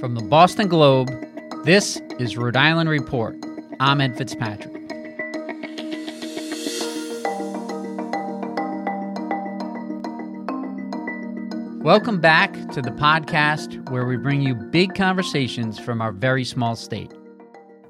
From the Boston Globe, this is Rhode Island Report. I'm Ed Fitzpatrick. Welcome back to the podcast where we bring you big conversations from our very small state.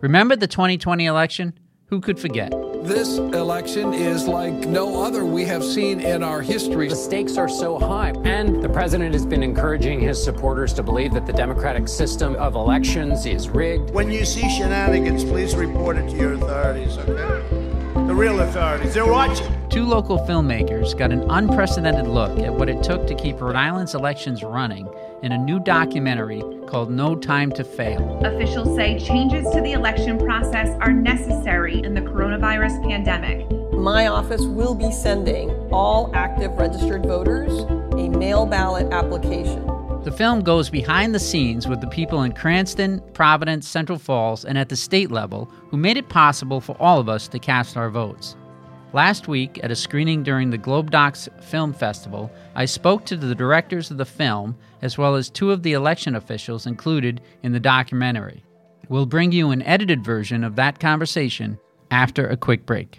Remember the 2020 election? Who could forget? This election is like no other we have seen in our history. The stakes are so high, and the president has been encouraging his supporters to believe that the democratic system of elections is rigged. When you see shenanigans, please report it to your authorities, okay? The real authorities, they're watching. Two local filmmakers got an unprecedented look at what it took to keep Rhode Island's elections running in a new documentary called No Time to Fail. Officials say changes to the election process are necessary in the coronavirus pandemic. My office will be sending all active registered voters a mail ballot application. The film goes behind the scenes with the people in Cranston, Providence, Central Falls, and at the state level who made it possible for all of us to cast our votes. Last week, at a screening during the Globe Docs Film Festival, I spoke to the directors of the film, as well as two of the election officials included in the documentary. We'll bring you an edited version of that conversation after a quick break.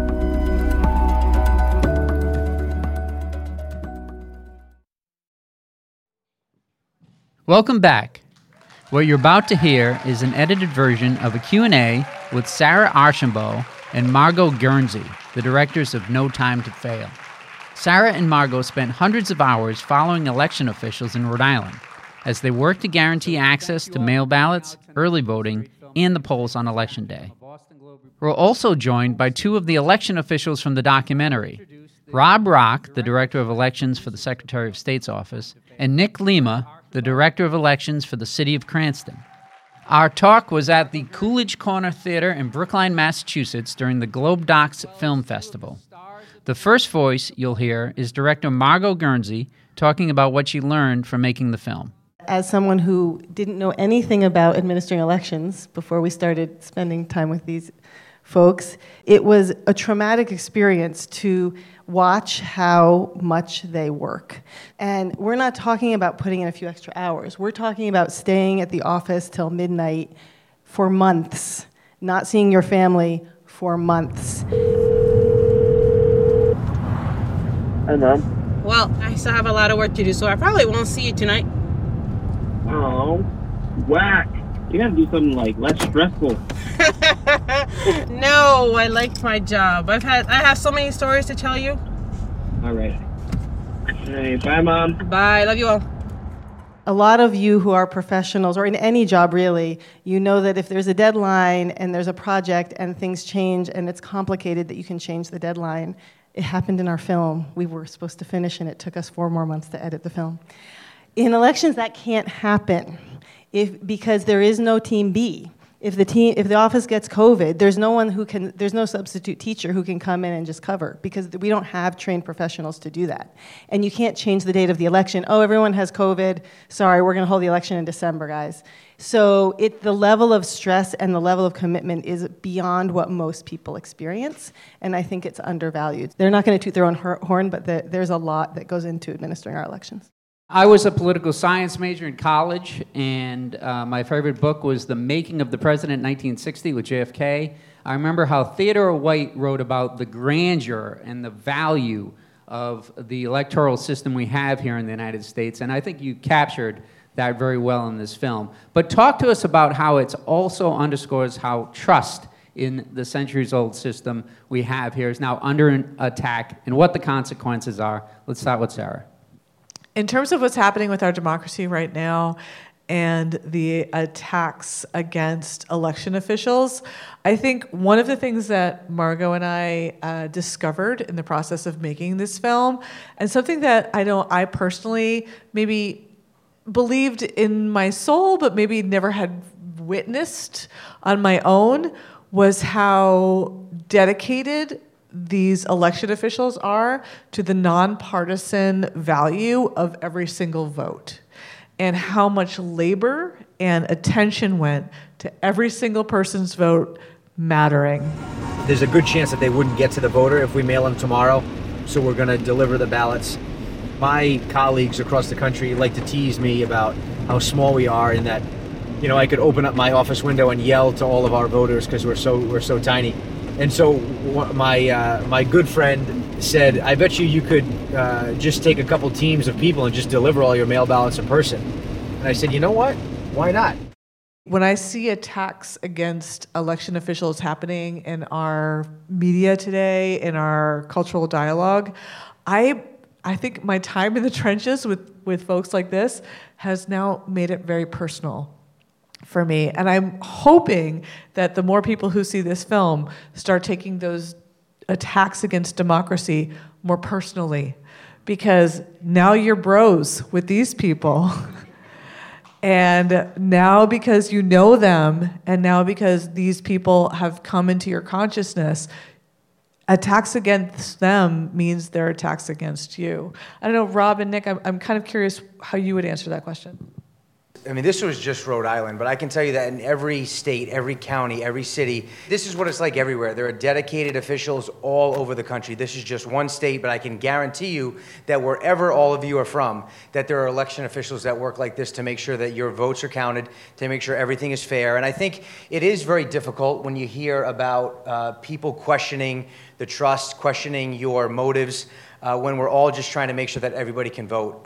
Welcome back. What you're about to hear is an edited version of a Q&A with Sarah Archambault and Margot Guernsey, the directors of No Time to Fail. Sarah and Margot spent hundreds of hours following election officials in Rhode Island as they worked to guarantee access to mail ballots, early voting, and the polls on Election Day. We're also joined by two of the election officials from the documentary, Rob Rock, the Director of Elections for the Secretary of State's office, and Nick Lima, the Director of Elections for the City of Cranston. Our talk was at the Coolidge Corner Theater in Brookline, Massachusetts during the Globe Docs Film Festival. The first voice you'll hear is director Margot Guernsey talking about what she learned from making the film. As someone who didn't know anything about administering elections before we started spending time with these folks, it was a traumatic experience to watch how much they work. And we're not talking about putting in a few extra hours. We're talking about staying at the office till midnight for months, not seeing your family for months. Hi, Mom. Well, I still have a lot of work to do, so I probably won't see you tonight. Oh, whack. You gotta do something like less stressful. No, I liked my job. I have so many stories to tell you. All right. Hey, bye, Mom. Bye. Love you all. A lot of you who are professionals, or in any job really, you know that if there's a deadline and there's a project and things change and it's complicated, that you can change the deadline. It happened in our film. We were supposed to finish, and it took us 4 more months to edit the film. In elections, that can't happen. Because there is no team B. If the office gets COVID, there's no substitute teacher who can come in and just cover, because we don't have trained professionals to do that. And you can't change the date of the election. Oh, everyone has COVID. Sorry, we're going to hold the election in December, guys. So the level of stress and the level of commitment is beyond what most people experience, and I think it's undervalued. They're not going to toot their own horn, but there's a lot that goes into administering our elections. I was a political science major in college, and my favorite book was The Making of the President, 1960, with JFK. I remember how Theodore White wrote about the grandeur and the value of the electoral system we have here in the United States, and I think you captured that very well in this film. But talk to us about how it also underscores how trust in the centuries-old system we have here is now under attack and what the consequences are. Let's start with Sarah. In terms of what's happening with our democracy right now and the attacks against election officials, I think one of the things that Margot and I discovered in the process of making this film, and something that I personally maybe believed in my soul, but maybe never had witnessed on my own, was how dedicated these election officials are to the nonpartisan value of every single vote, and how much labor and attention went to every single person's vote mattering. There's a good chance that they wouldn't get to the voter if we mail them tomorrow, so we're going to deliver the ballots. My colleagues across the country like to tease me about how small we are, and that, you know, I could open up my office window and yell to all of our voters because we're so tiny. And so my good friend said, I bet you could just take a couple teams of people and just deliver all your mail ballots in person. And I said, you know what? Why not? When I see attacks against election officials happening in our media today, in our cultural dialogue, I think my time in the trenches with folks like this has now made it very personal for me. And I'm hoping that the more people who see this film start taking those attacks against democracy more personally, because now you're bros with these people. And now because you know them, and now because these people have come into your consciousness, attacks against them means they're attacks against you. I don't know, Rob and Nick, I'm kind of curious how you would answer that question. I mean, this was just Rhode Island, but I can tell you that in every state, every county, every city, this is what it's like everywhere. There are dedicated officials all over the country. This is just one state, but I can guarantee you that wherever all of you are from, that there are election officials that work like this to make sure that your votes are counted, to make sure everything is fair. And I think it is very difficult when you hear about people questioning the trust, questioning your motives, when we're all just trying to make sure that everybody can vote.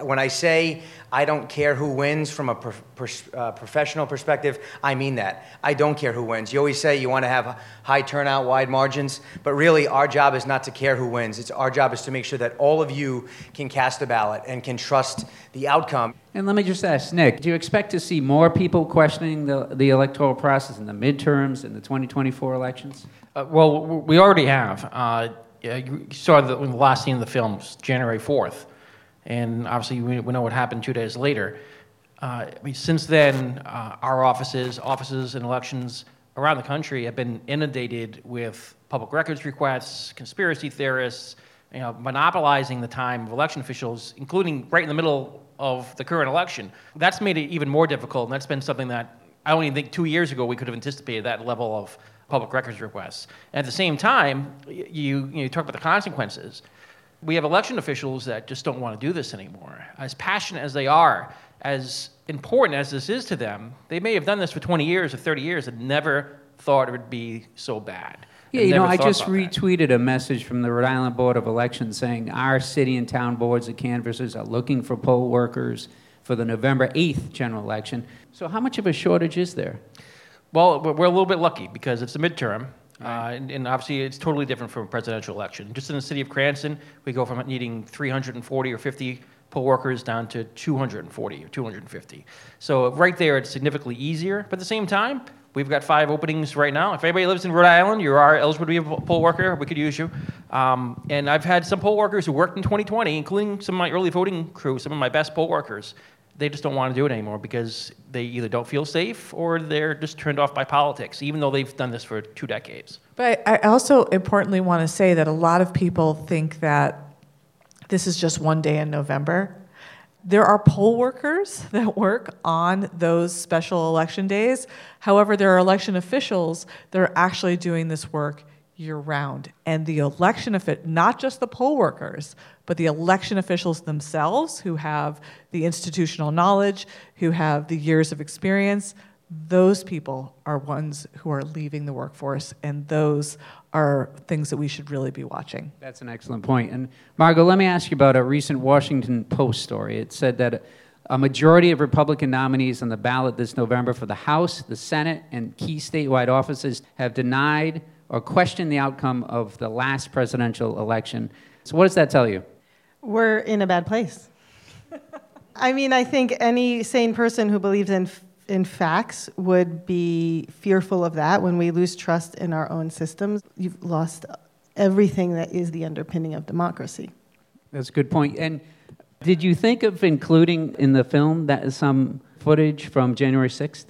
When I say I don't care who wins from a professional perspective, I mean that. I don't care who wins. You always say you want to have high turnout, wide margins, but really our job is not to care who wins. It's our job is to make sure that all of you can cast a ballot and can trust the outcome. And let me just ask Nick, do you expect to see more people questioning the electoral process in the midterms and the 2024 elections? Well, we already have. You saw the last scene of the film was January 4th, and obviously we know what happened 2 days later. Since then, our offices and elections around the country have been inundated with public records requests, conspiracy theorists, monopolizing the time of election officials, including right in the middle of the current election. That's made it even more difficult, and that's been something that I don't even think 2 years ago we could have anticipated, that level of public records requests. And at the same time, you talk about the consequences. We have election officials that just don't want to do this anymore. As passionate as they are, as important as this is to them, they may have done this for 20 years or 30 years and never thought it would be so bad. Yeah, I just retweeted a message from the Rhode Island Board of Elections saying our city and town boards and canvassers are looking for poll workers for the November 8th general election. So how much of a shortage is there? Well, we're a little bit lucky because it's a midterm, right. and obviously it's totally different from a presidential election. Just in the city of Cranston, we go from needing 340 or 50 poll workers down to 240 or 250. So right there, it's significantly easier. But at the same time, we've got 5 openings right now. If anybody lives in Rhode Island, you are eligible to be a poll worker. We could use you. And I've had some poll workers who worked in 2020, including some of my early voting crew, some of my best poll workers. They just don't want to do it anymore because they either don't feel safe or they're just turned off by politics, even though they've done this for 2 decades. But I also importantly want to say that a lot of people think that this is just one day in November. There are poll workers that work on those special election days. However, there are election officials that are actually doing this work year-round. And the election officials, not just the poll workers, but the election officials themselves, who have the institutional knowledge, who have the years of experience, those people are ones who are leaving the workforce, and those are things that we should really be watching. That's an excellent point. And Margot, let me ask you about a recent Washington Post story. It said that a majority of Republican nominees on the ballot this November for the House, the Senate, and key statewide offices have denied or questioned the outcome of the last presidential election. So what does that tell you? We're in a bad place. I mean, I think any sane person who believes in facts would be fearful of that. When we lose trust in our own systems, you've lost everything that is the underpinning of democracy. That's a good point. And did you think of including in the film that some footage from January 6th?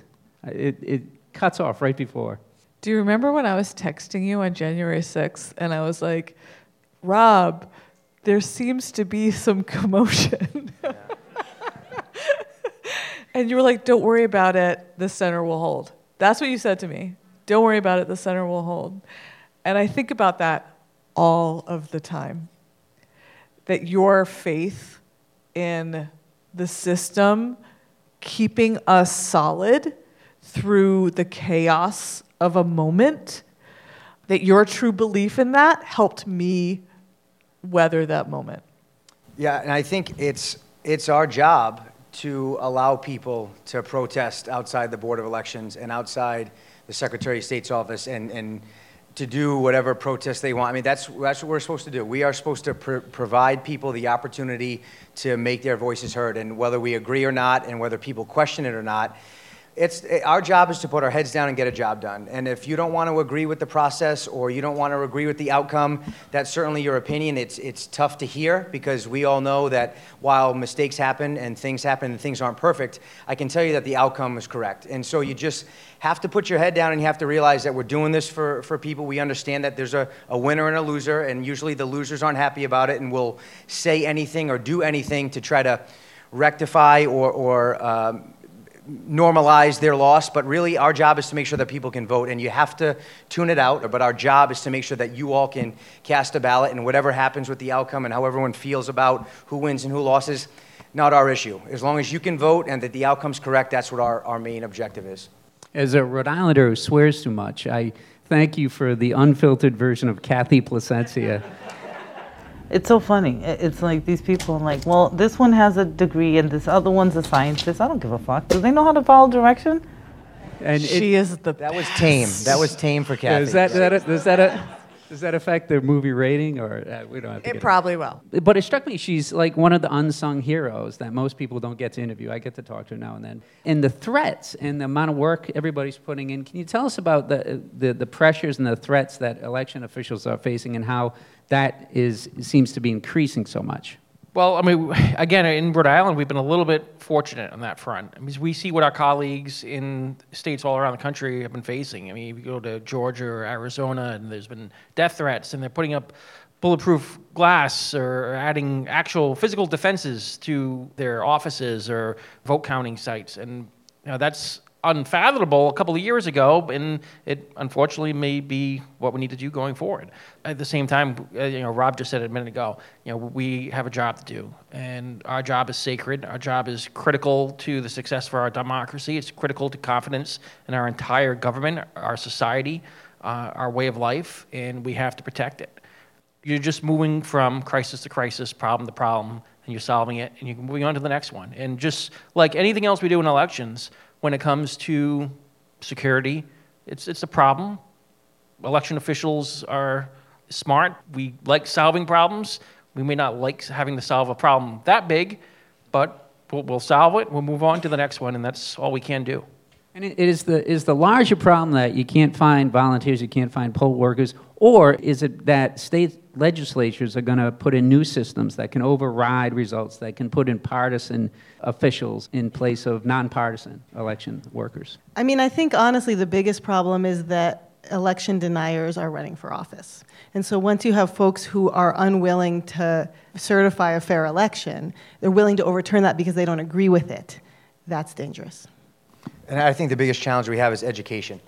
It cuts off right before. Do you remember when I was texting you on January 6th and I was like, Rob, there seems to be some commotion. Yeah. And you were like, don't worry about it, the center will hold. That's what you said to me. Don't worry about it, the center will hold. And I think about that all of the time. That your faith in the system keeping us solid through the chaos of a moment, that your true belief in that helped me weather that moment. Yeah, and I think it's our job to allow people to protest outside the Board of Elections and outside the Secretary of State's office and to do whatever protest they want. I mean, that's what we're supposed to do. We are supposed to provide people the opportunity to make their voices heard, and whether we agree or not, and whether people question it or not, our job is to put our heads down and get a job done. And if you don't want to agree with the process or you don't want to agree with the outcome, that's certainly your opinion. It's tough to hear, because we all know that while mistakes happen and things aren't perfect, I can tell you that the outcome is correct. And so you just have to put your head down and you have to realize that we're doing this for people. We understand that there's a winner and a loser, and usually the losers aren't happy about it and will say anything or do anything to try to rectify or normalize their loss, but really our job is to make sure that people can vote, and you have to tune it out, but our job is to make sure that you all can cast a ballot, and whatever happens with the outcome and how everyone feels about who wins and who loses, not our issue. As long as you can vote and that the outcome's correct, that's what our main objective is. As a Rhode Islander who swears too much, I thank you for the unfiltered version of Kathy Placencia. It's so funny. It's like these people are like, well, this one has a degree and this other one's a scientist. I don't give a fuck. Do they know how to follow direction? And she is the best. That was tame. That was tame for Kathy. Does that affect the movie rating? Or we don't have to get it. Probably will. But it struck me she's like one of the unsung heroes that most people don't get to interview. I get to talk to her now and then. And the threats and the amount of work everybody's putting in. Can you tell us about the pressures and the threats that election officials are facing and how that seems to be increasing so much? Well, I mean, again, in Rhode Island, we've been a little bit fortunate on that front. I mean, we see what our colleagues in states all around the country have been facing. I mean, you go to Georgia or Arizona, and there's been death threats, and they're putting up bulletproof glass or adding actual physical defenses to their offices or vote counting sites. And you know, that's unfathomable a couple of years ago, and it unfortunately may be what we need to do going forward. At the same time, Rob just said it a minute ago, we have a job to do, and our job is sacred. Our job is critical to the success for our democracy. It's critical to confidence in our entire government, our society, our way of life, and we have to protect it. You're just moving from crisis to crisis, problem to problem, and you're solving it, and you're moving on to the next one. And just like anything else we do in elections, when it comes to security, it's a problem. Election officials are smart. We like solving problems. We may not like having to solve a problem that big, but we'll solve it. We'll move on to the next one, and that's all we can do. And it is the larger problem that you can't find volunteers, you can't find poll workers, or is it that state legislatures are going to put in new systems that can override results, that can put in partisan officials in place of nonpartisan election workers? I mean, I think honestly the biggest problem is that election deniers are running for office. And so once you have folks who are unwilling to certify a fair election, they're willing to overturn that because they don't agree with it. That's dangerous. And I think the biggest challenge we have is education.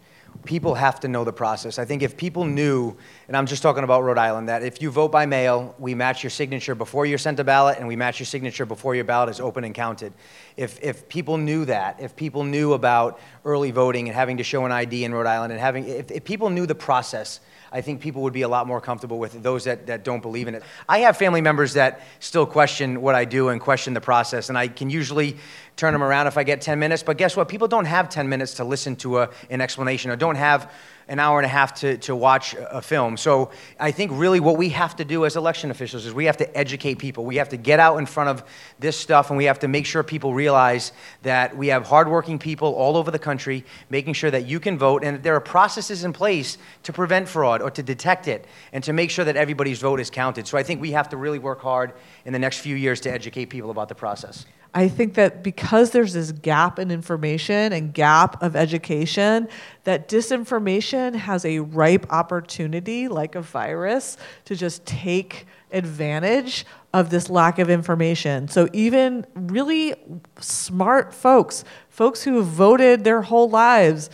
people have to know the process. I think if people knew, and I'm just talking about Rhode Island, that if you vote by mail, we match your signature before you're sent a ballot, and we match your signature before your ballot is open and counted. If people knew that, if people knew about early voting and having to show an ID in Rhode Island, and having, if people knew the process, I think people would be a lot more comfortable with it, those that don't believe in it. I have family members that still question what I do and question the process, and I can usually turn them around if I get 10 minutes, but guess what? People don't have 10 minutes to listen to an explanation, or don't have an hour and a half to watch a film. So I think really what we have to do as election officials is we have to educate people. We have to get out in front of this stuff, and we have to make sure people realize that we have hardworking people all over the country making sure that you can vote, and that there are processes in place to prevent fraud or to detect it and to make sure that everybody's vote is counted. So I think we have to really work hard in the next few years to educate people about the process. I think that because there's this gap in information and gap of education, that disinformation has a ripe opportunity, like a virus, to just take advantage of this lack of information. So even really smart folks who have voted their whole lives,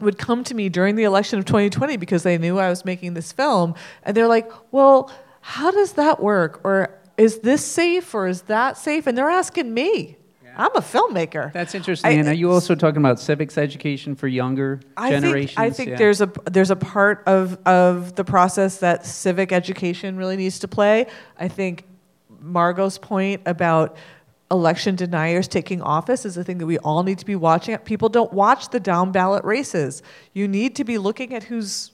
would come to me during the election of 2020 because they knew I was making this film. And they're like, well, how does that work? Or is this safe or is that safe? And they're asking me. Yeah. I'm a filmmaker. That's interesting. And are you also talking about civics education for younger generations? I think there's a part of the process that civic education really needs to play. I think Margot's point about election deniers taking office is a thing that we all need to be watching at. People don't watch the down-ballot races. You need to be looking at who's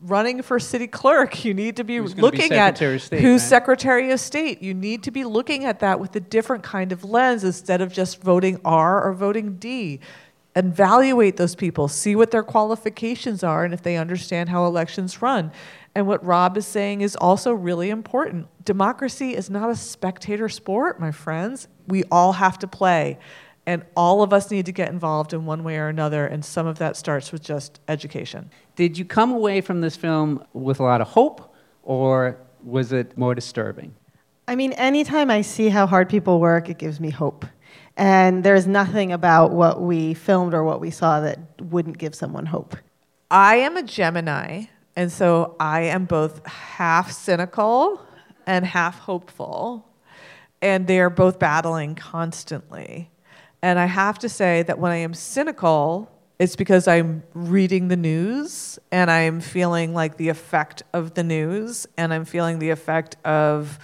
running for city clerk. You need to be looking at who's Secretary of State. You need to be looking at that with a different kind of lens instead of just voting R or voting D. Evaluate those people, see what their qualifications are, and if they understand how elections run. And what Rob is saying is also really important. Democracy is not a spectator sport, my friends. We all have to play, and all of us need to get involved in one way or another, and some of that starts with just education. Did you come away from this film with a lot of hope, or was it more disturbing? I mean, anytime I see how hard people work, it gives me hope. And there's nothing about what we filmed or what we saw that wouldn't give someone hope. I am a Gemini, and so I am both half cynical and half hopeful. And they are both battling constantly. And I have to say that when I am cynical, it's because I'm reading the news and I'm feeling like the effect of the news, and I'm feeling the effect of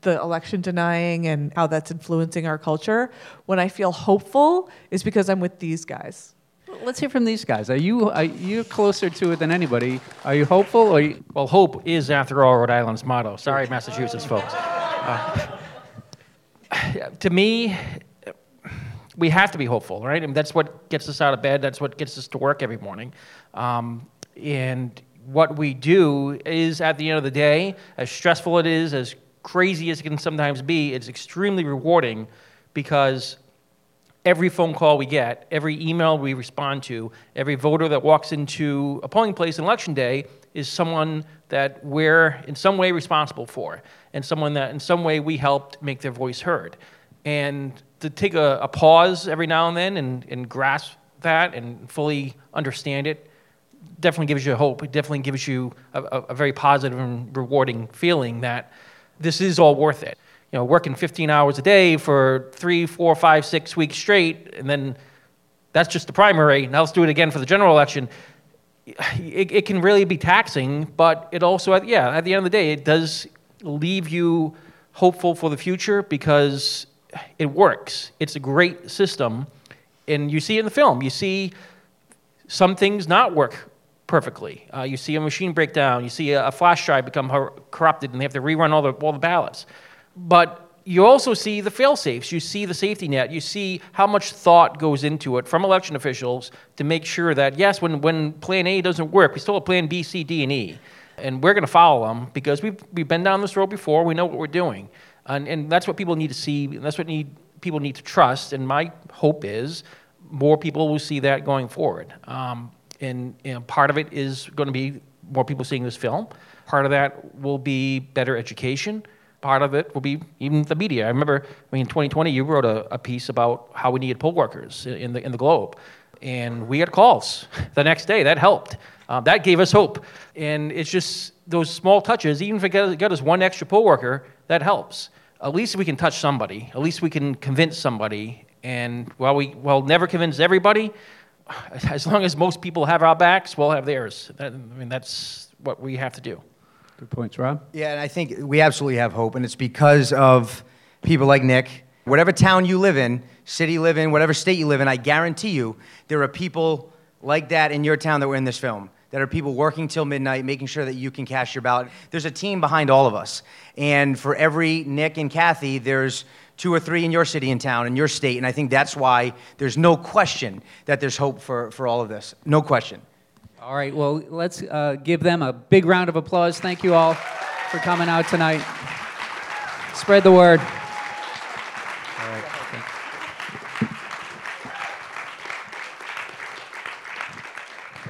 the election denying and how that's influencing our culture. When I feel hopeful, it's because I'm with these guys. Let's hear from these guys. You're closer to it than anybody. Are you hopeful? Or well, hope is, after all, Rhode Island's motto. Sorry, Massachusetts folks. To me, we have to be hopeful, right? I mean, that's what gets us out of bed. That's what gets us to work every morning. And what we do is, at the end of the day, as stressful it is, as crazy as it can sometimes be, it's extremely rewarding, because every phone call we get, every email we respond to, every voter that walks into a polling place on election day is someone that we're in some way responsible for, and someone that in some way we helped make their voice heard. And to take a pause every now and then and grasp that and fully understand it definitely gives you hope. It definitely gives you a very positive and rewarding feeling that this is all worth it. You know, working 15 hours a day for 3, 4, 5, 6 weeks straight, and then that's just the primary. Now let's do it again for the general election. It can really be taxing, but it also, at the end of the day, it does leave you hopeful for the future because it works. It's a great system, and you see it in the film. You see some things not work perfectly. You see a machine break down. You see a flash drive become corrupted, and they have to rerun all the ballots. But you also see the fail-safes. You see the safety net. You see how much thought goes into it from election officials to make sure that, yes, when plan A doesn't work, we still have plan B, C, D, and E. And we're going to follow them because we've been down this road before. We know what we're doing. And that's what people need to see. And that's what people need to trust. And my hope is more people will see that going forward. And part of it is going to be more people seeing this film. Part of that will be better education. Part of it will be even the media. I remember, in 2020, you wrote a piece about how we needed poll workers in the Globe. and we got calls the next day. That helped. That gave us hope. And it's just those small touches, even if it got us one extra poll worker, that helps. At least we can touch somebody. At least we can convince somebody. And while we'll never convince everybody, as long as most people have our backs, we'll have theirs. That's what we have to do. Good points, Rob. Yeah, and I think we absolutely have hope, and it's because of people like Nick. Whatever town you live in, city you live in, whatever state you live in, I guarantee you there are people like that in your town that were in this film, that are people working till midnight, making sure that you can cast your ballot. There's a team behind all of us. And for every Nick and Kathy, there's two or three in your city and town, in your state, and I think that's why there's no question that there's hope for all of this. No question. All right, well, let's give them a big round of applause. Thank you all for coming out tonight. Spread the word. All right.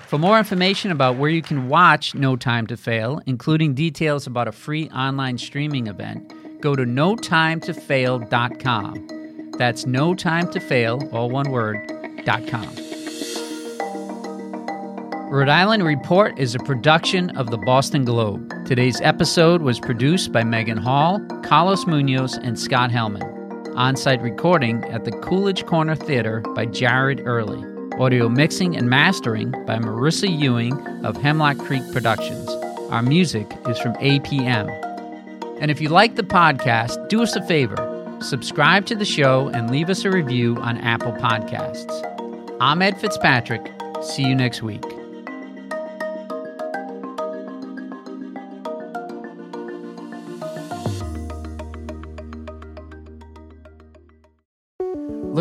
For more information about where you can watch No Time to Fail, including details about a free online streaming event, go to notimetofail.com. That's notimetofail, all one word, .com. Rhode Island Report is a production of the Boston Globe. Today's episode was produced by Megan Hall, Carlos Munoz, and Scott Helman. On-site recording at the Coolidge Corner Theater by Jared Early. Audio mixing and mastering by Marissa Ewing of Hemlock Creek Productions. Our music is from APM. And if you like the podcast, do us a favor. Subscribe to the show and leave us a review on Apple Podcasts. I'm Ed Fitzpatrick. See you next week.